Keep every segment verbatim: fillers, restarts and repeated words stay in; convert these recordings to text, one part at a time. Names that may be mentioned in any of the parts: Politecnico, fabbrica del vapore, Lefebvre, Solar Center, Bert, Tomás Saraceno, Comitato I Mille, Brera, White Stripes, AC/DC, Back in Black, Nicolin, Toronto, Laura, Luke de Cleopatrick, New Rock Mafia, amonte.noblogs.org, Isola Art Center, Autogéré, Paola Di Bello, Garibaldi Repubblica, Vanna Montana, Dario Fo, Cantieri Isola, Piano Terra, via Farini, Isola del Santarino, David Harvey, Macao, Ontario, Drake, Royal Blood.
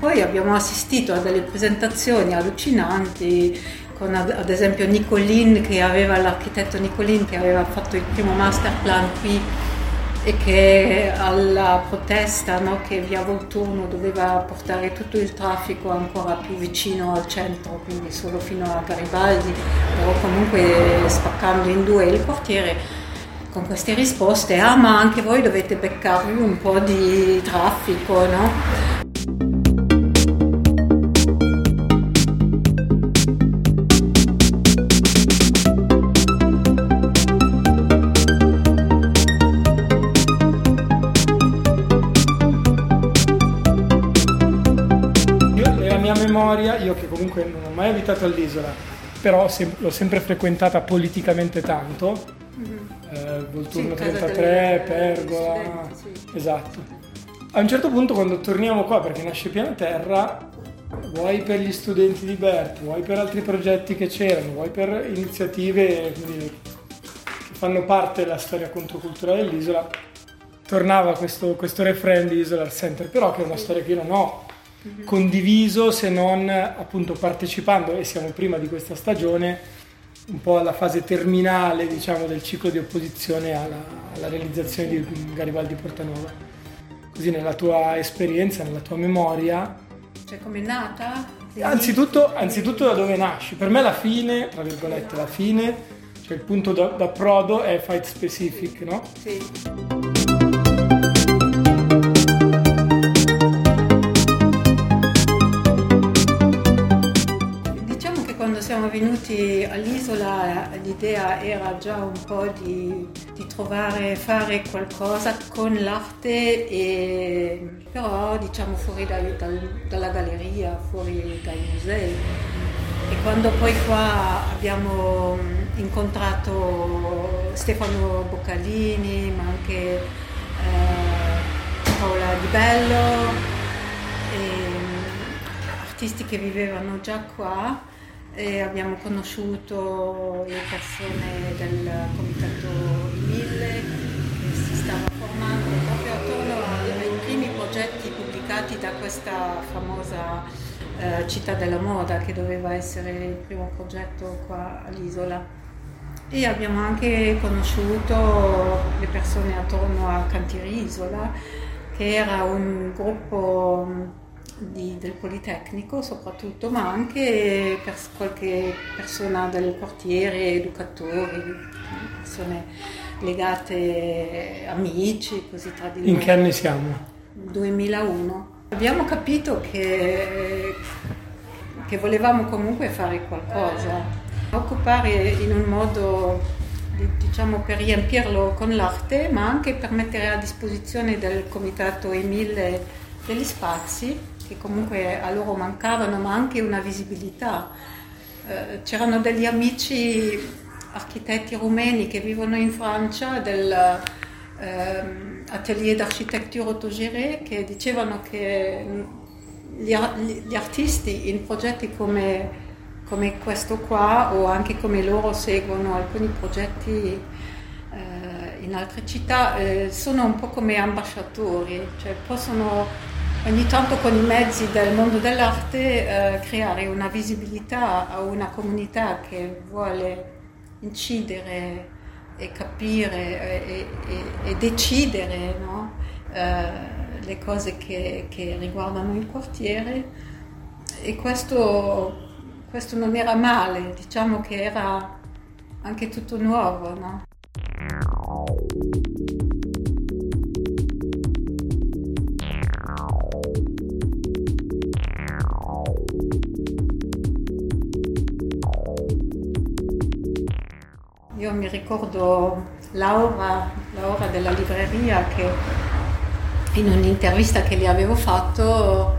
Poi abbiamo assistito a delle presentazioni allucinanti, con ad, ad esempio Nicolin, che aveva l'architetto Nicolin che aveva fatto il primo master plan qui e che alla protesta, no, che via Volturno doveva portare tutto il traffico ancora più vicino al centro, quindi solo fino a Garibaldi, però comunque spaccando in due il quartiere, con queste risposte: ah, ma anche voi dovete beccarvi un po' di traffico, no? Io che comunque non ho mai abitato all'isola, però sem- l'ho sempre frequentata politicamente tanto, mm-hmm. eh, Volturno sì, trentatré, delle... Pergola, sì. Esatto. A un certo punto, quando torniamo qua, perché nasce Piano Terra, vuoi per gli studenti di Bert, vuoi per altri progetti che c'erano, vuoi per iniziative quindi, che fanno parte della storia controculturale dell'isola, tornava questo, questo refrain di Isola Art Center, però che è una storia che io non ho condiviso, se non appunto partecipando, e siamo prima di questa stagione, un po' alla fase terminale, diciamo, del ciclo di opposizione alla, alla realizzazione di Garibaldi Portanova. Così, nella tua esperienza, nella tua memoria, cioè com'è nata? Anzitutto, anzitutto da dove nasci? Per me la fine, tra virgolette, la fine, cioè il punto d'approdo è Fight Specific, no? Sì. Siamo venuti all'isola, l'idea era già un po' di, di trovare, fare qualcosa con l'arte, e, però diciamo fuori dai, dal, dalla galleria, fuori dai musei. E quando poi qua abbiamo incontrato Stefano Boccalini, ma anche eh, Paola Di Bello, e, artisti che vivevano già qua, e abbiamo conosciuto le persone del Comitato I Mille che si stava formando proprio attorno ai primi progetti pubblicati da questa famosa eh, città della moda, che doveva essere il primo progetto qua all'isola. E abbiamo anche conosciuto le persone attorno a Cantieri Isola, che era un gruppo Di, del Politecnico soprattutto, ma anche per qualche persona del quartiere, educatori, persone legate, amici, così tra di loro. In che anni siamo? duemilauno. Abbiamo capito che, che volevamo comunque fare qualcosa, occupare in un modo, diciamo, per riempirlo con l'arte, ma anche per mettere a disposizione del Comitato I Mille degli spazi che comunque a loro mancavano, ma anche una visibilità. Eh, c'erano degli amici architetti rumeni che vivono in Francia, dell'atelier eh, d'architettura Autogéré, che dicevano che gli, gli artisti in progetti come, come questo qua, o anche come loro seguono alcuni progetti eh, in altre città, eh, sono un po' come ambasciatori, cioè possono ogni tanto con i mezzi del mondo dell'arte eh, creare una visibilità a una comunità che vuole incidere e capire e, e, e decidere, no? eh, le cose che, che riguardano il quartiere. E questo, questo non era male, diciamo che era anche tutto nuovo, no? Io mi ricordo Laura, Laura della libreria, che in un'intervista che le avevo fatto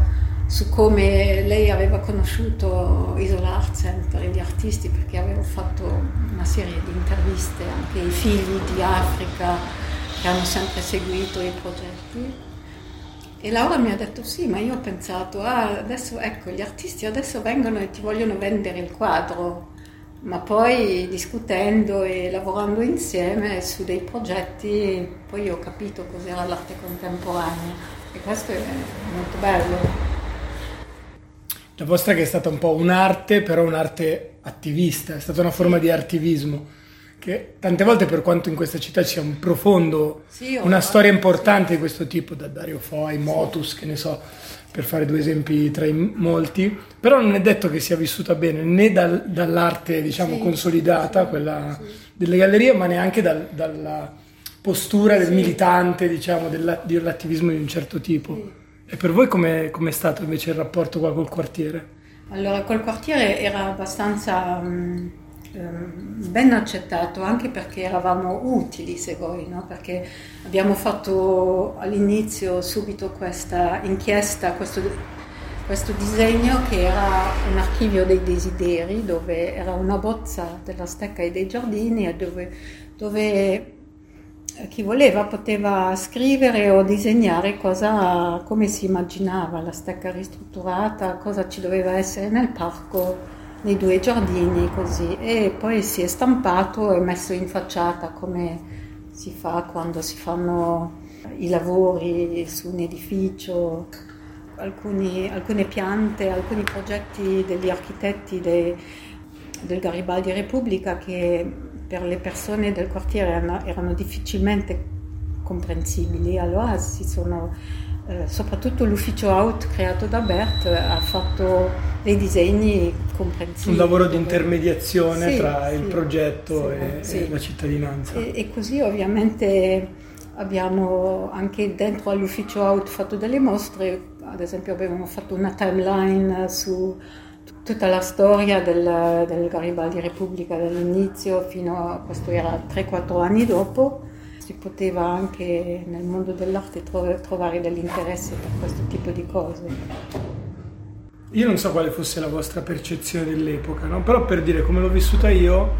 su come lei aveva conosciuto Isola Art Center e gli artisti, perché avevo fatto una serie di interviste anche ai figli di Africa che hanno sempre seguito i progetti. E Laura mi ha detto sì, ma io ho pensato, ah, adesso ecco, gli artisti adesso vengono e ti vogliono vendere il quadro, ma poi discutendo e lavorando insieme su dei progetti, poi ho capito cos'era l'arte contemporanea, e questo è molto bello. La vostra che è stata un po' un'arte, però un'arte attivista, è stata una forma di attivismo, che tante volte, per quanto in questa città sia un profondo, sì, una storia importante sì. di questo tipo, da Dario Fo ai Motus, sì. che ne so, per fare due esempi tra i molti, però non è detto che sia vissuta bene né dal, dall'arte diciamo sì, consolidata, sì, quella sì. delle gallerie, ma neanche dal, dalla postura del sì. militante, diciamo, della, dell'attivismo di un certo tipo. Sì. E per voi com'è, com'è stato invece il rapporto qua col quartiere? Allora, col quartiere era abbastanza... Um... ben accettato, anche perché eravamo utili, se vuoi, no? Perché abbiamo fatto all'inizio subito questa inchiesta, questo, questo disegno che era un archivio dei desideri, dove era una bozza della Stecca e dei Giardini, e dove, dove chi voleva poteva scrivere o disegnare cosa, come si immaginava la Stecca ristrutturata, cosa ci doveva essere nel parco, nei due giardini, così, e poi si è stampato e messo in facciata, come si fa quando si fanno i lavori su un edificio. Alcuni, alcune piante, alcuni progetti degli architetti de, del Garibaldi Repubblica, che per le persone del quartiere erano, erano difficilmente comprensibili, allora si sono... Eh, soprattutto l'ufficio out creato da Bert ha fatto dei disegni comprensibili. Un lavoro di intermediazione sì, tra sì, il progetto sì, e, sì. e la cittadinanza. E, e così ovviamente abbiamo anche dentro all'ufficio out fatto delle mostre, ad esempio abbiamo fatto una timeline su tutta la storia del, del Garibaldi Repubblica dall'inizio fino a, questo era tre quattro anni dopo. Si poteva anche nel mondo dell'arte tro- trovare dell'interesse per questo tipo di cose. Io non so quale fosse la vostra percezione dell'epoca, no? Però per dire come l'ho vissuta io,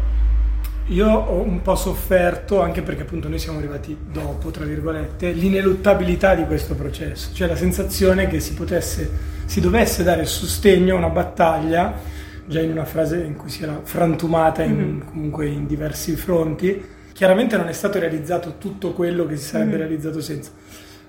io ho un po' sofferto, anche perché appunto noi siamo arrivati dopo, tra virgolette, l'ineluttabilità di questo processo, cioè la sensazione che si potesse, si dovesse dare sostegno a una battaglia, già in una frase in cui si era frantumata in, mm-hmm. comunque in diversi fronti. Chiaramente non è stato realizzato tutto quello che si sarebbe mm. realizzato senza,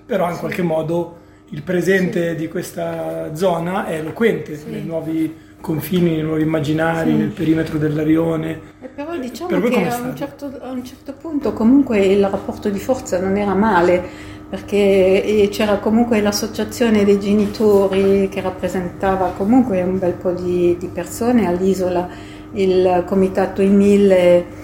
però in sì. qualche modo il presente sì. di questa zona è eloquente sì. nei nuovi confini, nei nuovi immaginari, sì. nel perimetro dell'Arione. E però diciamo per che a un, certo, a un certo punto comunque il rapporto di forza non era male, perché c'era comunque l'associazione dei genitori che rappresentava comunque un bel po' di, di persone all'isola, il Comitato I Mille,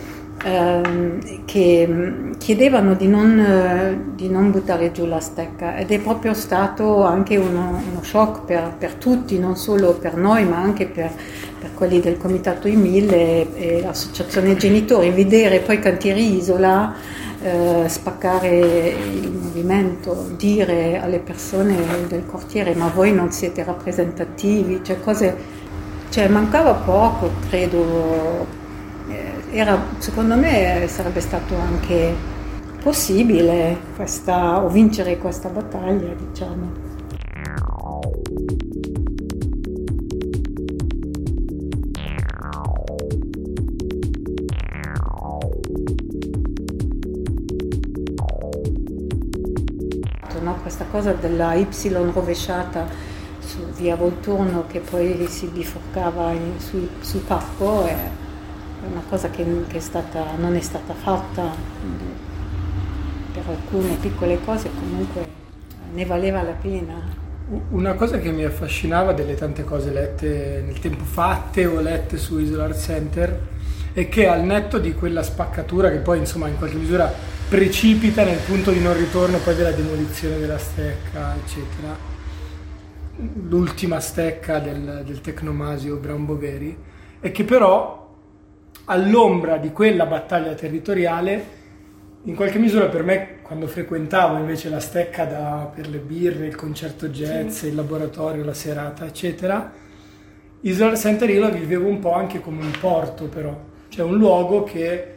che chiedevano di non, di non buttare giù la Stecca, ed è proprio stato anche uno, uno shock per, per tutti, non solo per noi ma anche per, per quelli del Comitato I Mille e l'associazione genitori, vedere poi Cantieri Isola eh, spaccare il movimento, dire alle persone del quartiere ma voi non siete rappresentativi, cioè cose, cioè mancava poco, credo. Era, secondo me sarebbe stato anche possibile questa, o vincere questa battaglia, diciamo. No, questa cosa della Y rovesciata su via Volturno che poi si biforcava in, su, sul parco e, una cosa che, che è stata, non è stata fatta, quindi per alcune piccole cose comunque ne valeva la pena. Una cosa che mi affascinava delle tante cose lette nel tempo, fatte o lette su Isola Art Center, è che al netto di quella spaccatura che poi insomma in qualche misura precipita nel punto di non ritorno poi della demolizione della Stecca eccetera, l'ultima Stecca del, del Tecnomasio Brown Bogheri, è che però all'ombra di quella battaglia territoriale, in qualche misura per me, quando frequentavo invece la stecca da, per le birre, il concerto jazz, sì. il laboratorio, la serata, eccetera, Isola del Santarino vivevo un po' anche come un porto, però, cioè un luogo che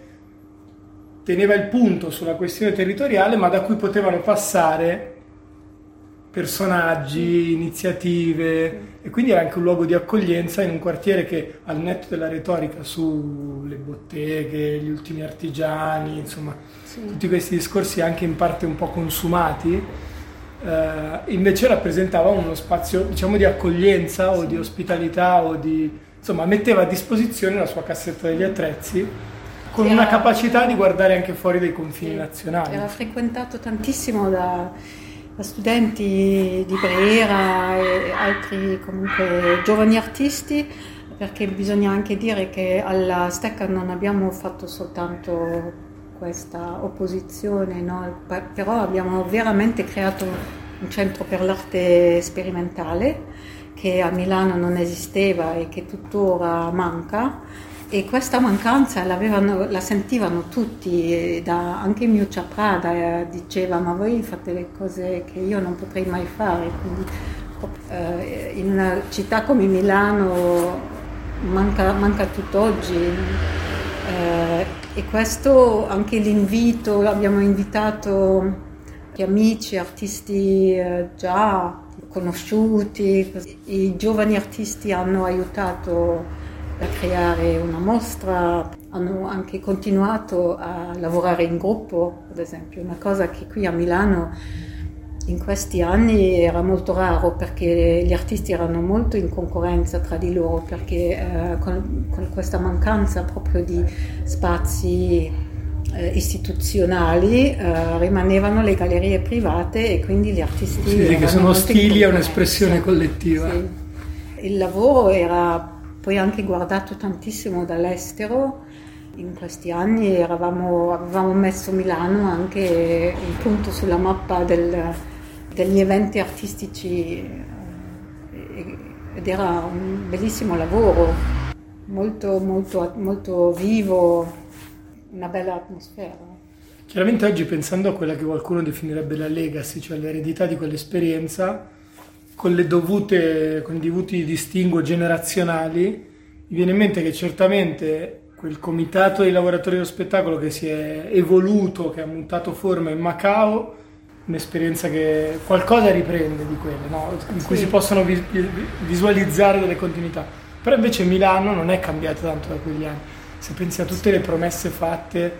teneva il punto sulla questione territoriale, ma da cui potevano passare personaggi, iniziative, e quindi era anche un luogo di accoglienza in un quartiere che, al netto della retorica sulle botteghe, gli ultimi artigiani, insomma, sì. tutti questi discorsi anche in parte un po' consumati, eh, invece rappresentava uno spazio, diciamo, di accoglienza o sì. di ospitalità o di, insomma, metteva a disposizione la sua cassetta degli attrezzi, con era, una capacità di guardare anche fuori dai confini sì, nazionali. Era frequentato tantissimo da, da studenti di Brera e altri comunque giovani artisti, perché bisogna anche dire che alla Stecca non abbiamo fatto soltanto questa opposizione, no? Però abbiamo veramente creato un centro per l'arte sperimentale che a Milano non esisteva e che tuttora manca. E questa mancanza l'avevano, la sentivano tutti, da, anche Miuccia Prada diceva: ma voi fate le cose che io non potrei mai fare. Quindi, eh, in una città come Milano manca, manca tutt'oggi, eh, e questo anche l'invito, abbiamo invitato gli amici, artisti eh, già conosciuti, i giovani artisti hanno aiutato da creare una mostra, hanno anche continuato a lavorare in gruppo, ad esempio, una cosa che qui a Milano in questi anni era molto raro, perché gli artisti erano molto in concorrenza tra di loro, perché eh, con, con questa mancanza proprio di spazi eh, istituzionali eh, rimanevano le gallerie private, e quindi gli artisti sì, erano che sono ostili a un'espressione collettiva. Sì. Il lavoro era poi anche guardato tantissimo dall'estero. In questi anni eravamo, avevamo messo Milano anche un punto sulla mappa del, degli eventi artistici, ed era un bellissimo lavoro, molto, molto, molto vivo, una bella atmosfera. Chiaramente oggi, pensando a quella che qualcuno definirebbe la legacy, cioè l'eredità di quell'esperienza, con le dovute, con i dovuti distinguo generazionali, mi viene in mente che certamente quel comitato dei lavoratori dello spettacolo che si è evoluto, che ha mutato forma in Macao, un'esperienza che qualcosa riprende di quelle, no? In cui sì. si possono visualizzare delle continuità. Però invece Milano non è cambiata tanto da quegli anni. Se pensi a tutte le promesse fatte,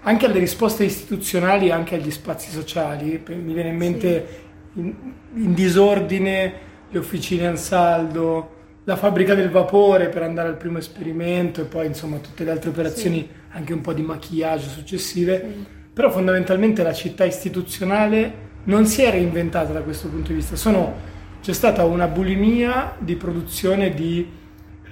anche alle risposte istituzionali, anche agli spazi sociali, mi viene in mente... Sì. In, in disordine le officine Ansaldo, la fabbrica del vapore per andare al primo esperimento, e poi insomma tutte le altre operazioni sì. anche un po' di maquillage successive sì. Però fondamentalmente la città istituzionale non si è reinventata da questo punto di vista. Sono, c'è stata una bulimia di produzione di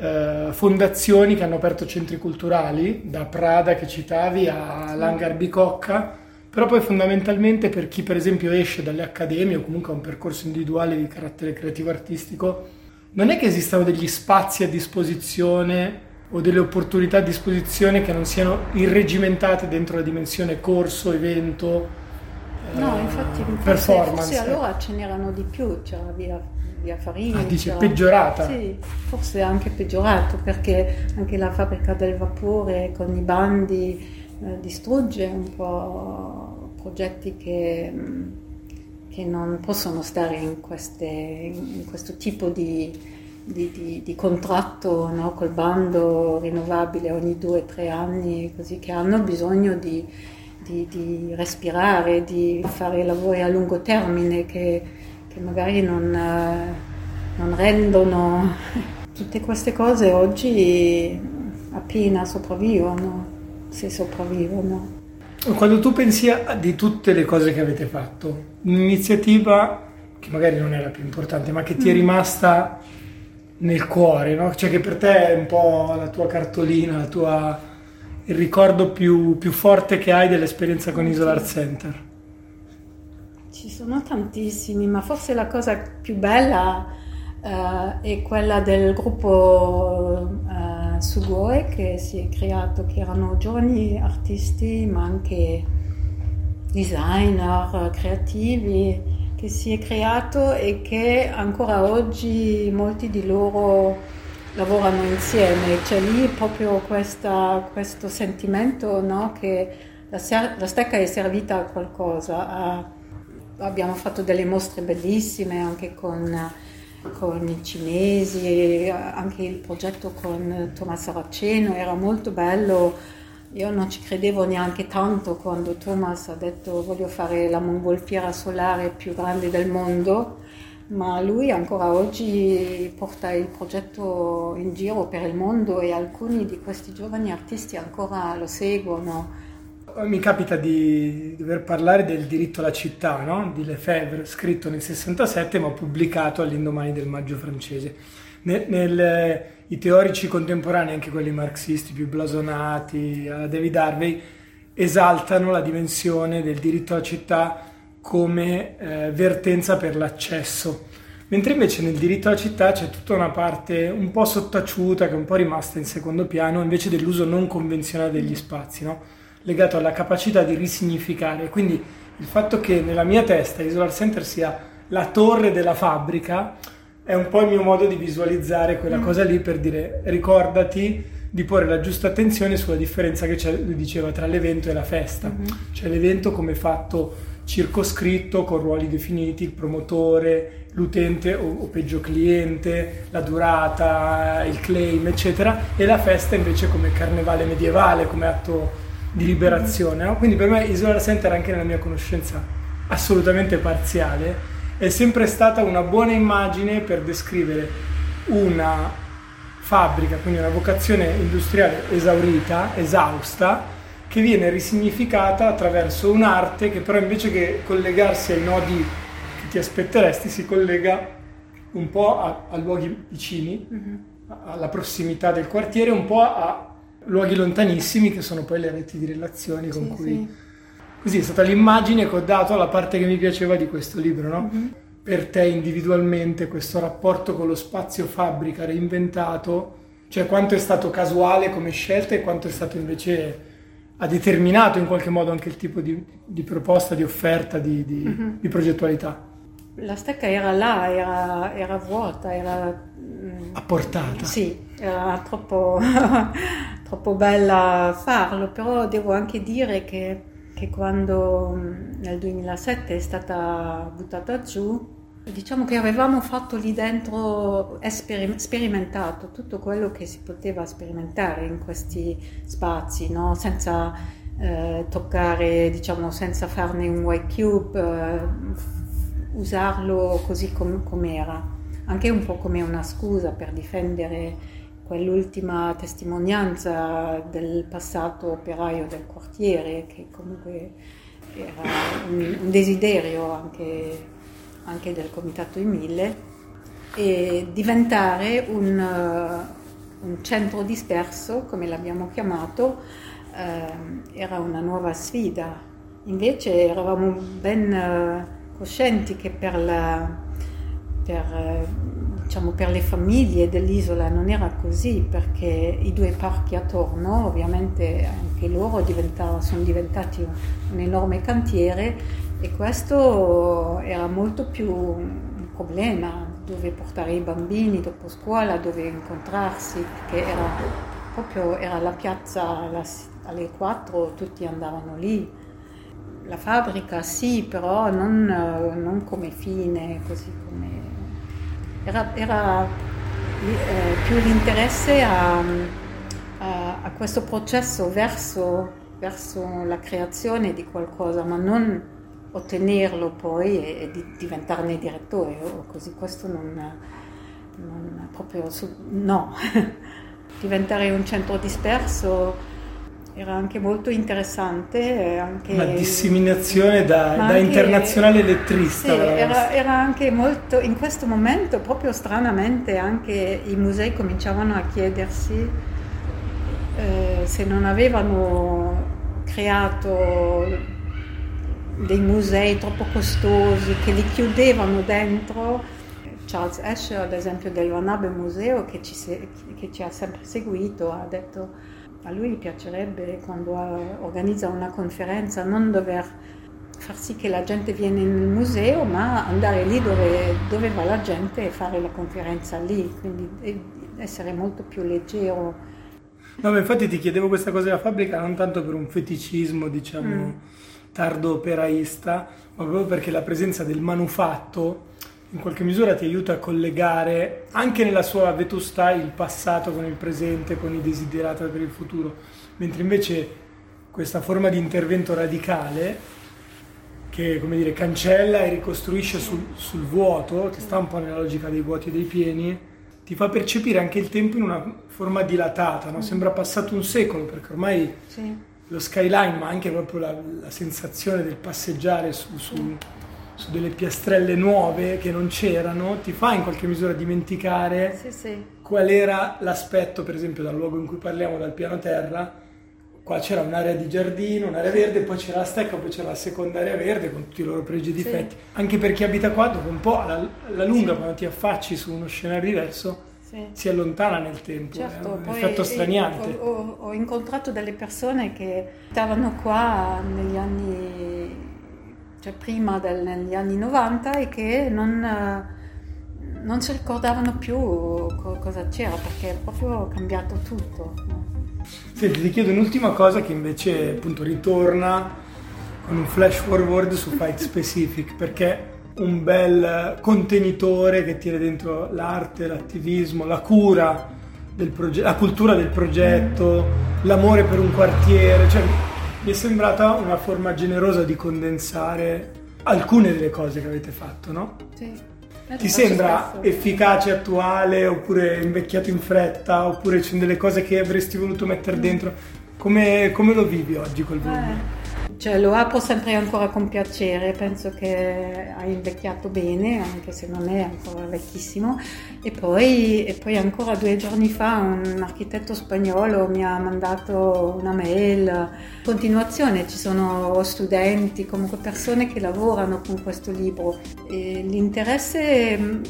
eh, fondazioni che hanno aperto centri culturali, da Prada che citavi all'Hangar Bicocca. Però poi fondamentalmente per chi per esempio esce dalle accademie o comunque ha un percorso individuale di carattere creativo artistico, non è che esistano degli spazi a disposizione o delle opportunità a disposizione che non siano irregimentate dentro la dimensione corso, evento, no, eh, infatti, performance. Forse allora ce n'erano di più, c'era via, via Farini. Ah, dice peggiorata? Sì, forse anche peggiorato, perché anche la fabbrica del vapore con i bandi distrugge un po' progetti che, che non possono stare in, queste, in questo tipo di, di, di, di contratto, no? Col bando rinnovabile ogni due o tre anni, così, che hanno bisogno di, di, di respirare, di fare lavori a lungo termine che, che magari non, non rendono. Tutte queste cose oggi appena sopravvivono. Se sopravvivono. Quando tu pensi a, di tutte le cose che avete fatto, un'iniziativa che magari non è la più importante, ma che ti è rimasta nel cuore, no? Cioè che per te è un po' la tua cartolina, la tua, il ricordo più, più forte che hai dell'esperienza con Isola Art Center. Ci sono tantissimi, ma forse la cosa più bella uh, è quella del gruppo uh, un sugoi che si è creato, che erano giovani artisti ma anche designer, creativi, che si è creato e che ancora oggi molti di loro lavorano insieme. C'è lì proprio questa, questo sentimento, no? Che la, ser- la stecca è servita a qualcosa. A- abbiamo fatto delle mostre bellissime anche con... con i cinesi, anche il progetto con Tomás Saraceno era molto bello. Io non ci credevo neanche tanto quando Tomás ha detto voglio fare la mongolfiera solare più grande del mondo, ma lui ancora oggi porta il progetto in giro per il mondo e alcuni di questi giovani artisti ancora lo seguono. Mi capita di dover parlare del diritto alla città, no? Di Lefebvre, scritto nel sessantasette ma pubblicato all'indomani del Maggio francese. Nel, nel, i teorici contemporanei, anche quelli marxisti più blasonati, David Harvey, esaltano la dimensione del diritto alla città come eh, vertenza per l'accesso, mentre invece nel diritto alla città c'è tutta una parte un po' sottaciuta, che è un po' rimasta in secondo piano, invece dell'uso non convenzionale degli spazi, no? Legato alla capacità di risignificare. Quindi il fatto che nella mia testa il Solar Center sia la torre della fabbrica è un po' il mio modo di visualizzare quella mm. cosa lì, per dire ricordati di porre la giusta attenzione sulla differenza che c'è, lui diceva, tra l'evento e la festa. Mm. Cioè l'evento come fatto circoscritto, con ruoli definiti, il promotore, l'utente o, o peggio cliente, la durata, il claim, eccetera, e la festa invece come carnevale medievale, come atto di liberazione, no? Quindi per me Isola Center, anche nella mia conoscenza assolutamente parziale, è sempre stata una buona immagine per descrivere una fabbrica, quindi una vocazione industriale esaurita, esausta, che viene risignificata attraverso un'arte che però, invece che collegarsi ai nodi che ti aspetteresti, si collega un po' a, a luoghi vicini, mm-hmm. alla prossimità del quartiere, un po' a luoghi lontanissimi, che sono poi le reti di relazioni con sì, cui... Sì. Così è stata l'immagine che ho dato alla parte che mi piaceva di questo libro, no? Mm-hmm. Per te individualmente questo rapporto con lo spazio fabbrica reinventato, cioè quanto è stato casuale come scelta e quanto è stato invece... ha determinato in qualche modo anche il tipo di, di proposta, di offerta, di, di, mm-hmm. di progettualità. La stecca era là, era, era vuota, era... a portata. Sì, era troppo... troppo bella farlo, però devo anche dire che, che quando nel duemilasette è stata buttata giù, diciamo che avevamo fatto lì dentro, esper- sperimentato tutto quello che si poteva sperimentare in questi spazi, no? Senza eh, toccare, diciamo, senza farne un white cube, eh, usarlo così com- com'era, anche un po' come una scusa per difendere quell'ultima testimonianza del passato operaio del quartiere, che comunque era un, un desiderio anche, anche del Comitato I Mille, e diventare un, uh, un centro disperso, come l'abbiamo chiamato, uh, era una nuova sfida. Invece eravamo ben uh, coscienti che per la... Per, uh, Diciamo, per le famiglie dell'isola non era così, perché i due parchi attorno ovviamente anche loro sono diventati un, un enorme cantiere, e questo era molto più un problema, dove portare i bambini dopo scuola, dove incontrarsi, perché era proprio era la piazza alla, alle quattro, tutti andavano lì. La fabbrica sì, però non, non come fine, così come... Era, era eh, più l'interesse a, a, a questo processo verso, verso la creazione di qualcosa, ma non ottenerlo poi e, e di diventarne direttore o così. Questo non, non proprio su, no. Diventare un centro disperso era anche molto interessante. Anche una disseminazione da, da anche, internazionale elettrista. Sì, era, era anche molto, in questo momento, proprio stranamente, anche i musei cominciavano a chiedersi eh, se non avevano creato dei musei troppo costosi, che li chiudevano dentro, Charles Asher, ad esempio, del Van Abe Museo, che ci, se- che ci ha sempre seguito, ha detto a lui piacerebbe, quando organizza una conferenza, non dover far sì che la gente viene nel museo, ma andare lì dove, dove va la gente e fare la conferenza lì, quindi essere molto più leggero. No, ma infatti ti chiedevo questa cosa della fabbrica non tanto per un feticismo, diciamo, mm. tardo operaista, ma proprio perché la presenza del manufatto in qualche misura ti aiuta a collegare anche nella sua vetustà il passato con il presente, con i desiderata per il futuro, mentre invece questa forma di intervento radicale che, come dire, cancella e ricostruisce sul, sul vuoto, che sta un po' nella logica dei vuoti e dei pieni, ti fa percepire anche il tempo in una forma dilatata, no? Sembra passato un secolo, perché ormai sì. Lo skyline, ma anche proprio la, la sensazione del passeggiare su, su, su delle piastrelle nuove che non c'erano, ti fa in qualche misura dimenticare sì, sì. qual era l'aspetto, per esempio, dal luogo in cui parliamo, dal piano terra. Qua c'era un'area di giardino, un'area verde, poi c'era la stecca, poi c'era la seconda area verde con tutti i loro pregi e difetti. Sì. Anche per chi abita qua, dopo un po', alla, alla lunga, sì. quando ti affacci su uno scenario diverso, sì. si allontana nel tempo. Certo, è un poi, effetto straniante. Ho, ho, ho incontrato delle persone che stavano qua negli anni, cioè prima del, negli anni novanta, e che non, non si ricordavano più cosa c'era, perché è proprio cambiato tutto. Senti, ti chiedo un'ultima cosa che invece appunto ritorna con un flash forward su Fight Specific, perché un bel contenitore che tiene dentro l'arte, l'attivismo, la cura del progetto, la cultura del progetto, l'amore per un quartiere, cioè mi è sembrata una forma generosa di condensare alcune delle cose che avete fatto, no? Sì. Ti sembra spesso. Efficace, attuale, oppure invecchiato in fretta, oppure ci sono delle cose che avresti voluto mettere dentro? Come, come lo vivi oggi col volume? Cioè, lo apro sempre ancora con piacere, penso che hai invecchiato bene, anche se non è ancora vecchissimo. E poi, e poi ancora due giorni fa un architetto spagnolo mi ha mandato una mail. In continuazione ci sono studenti, comunque persone che lavorano con questo libro. E l'interesse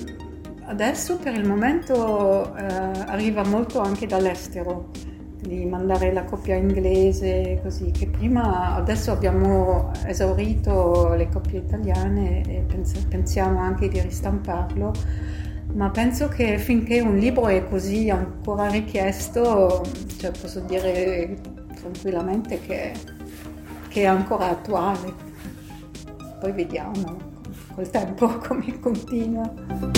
adesso, per il momento, eh, arriva molto anche dall'estero. Di mandare la coppia inglese, così che prima, adesso abbiamo esaurito le coppie italiane e pens- pensiamo anche di ristamparlo, ma penso che finché un libro è così ancora richiesto, cioè posso dire tranquillamente che, che è ancora attuale. Poi vediamo col tempo come continua.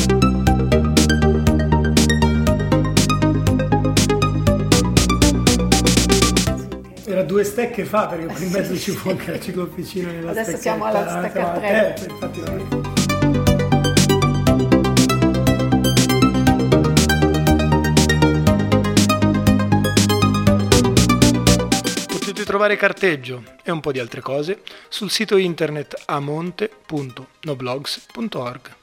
Era due stecche fa, perché poi in mezzo ci fu anche la ciclofficina nella stecca. Adesso siamo alla stecca tre. Eh, infatti sì. Potete trovare carteggio e un po' di altre cose sul sito internet amonte punto noblogs punto org.